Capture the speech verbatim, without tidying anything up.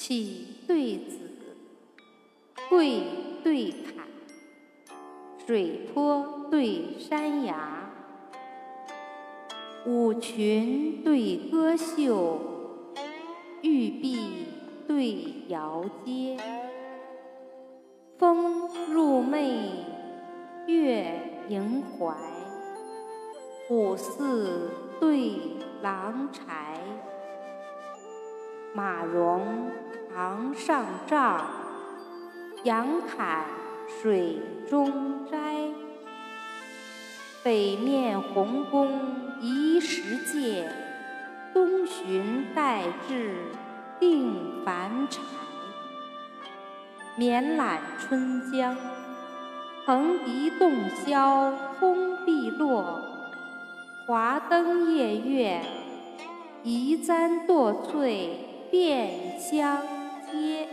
杞对子，桂对凯，水坡对山崖，舞群对歌袖，玉璧对瑶阶，风入寐，月盈怀，虎四对狼柴，马融堂上帐，杨侃水中斋。北面红宫移石界，东巡代至定凡柴。绵揽春江，横笛洞箫空碧落，华灯夜月，移簪堕翠遍相接。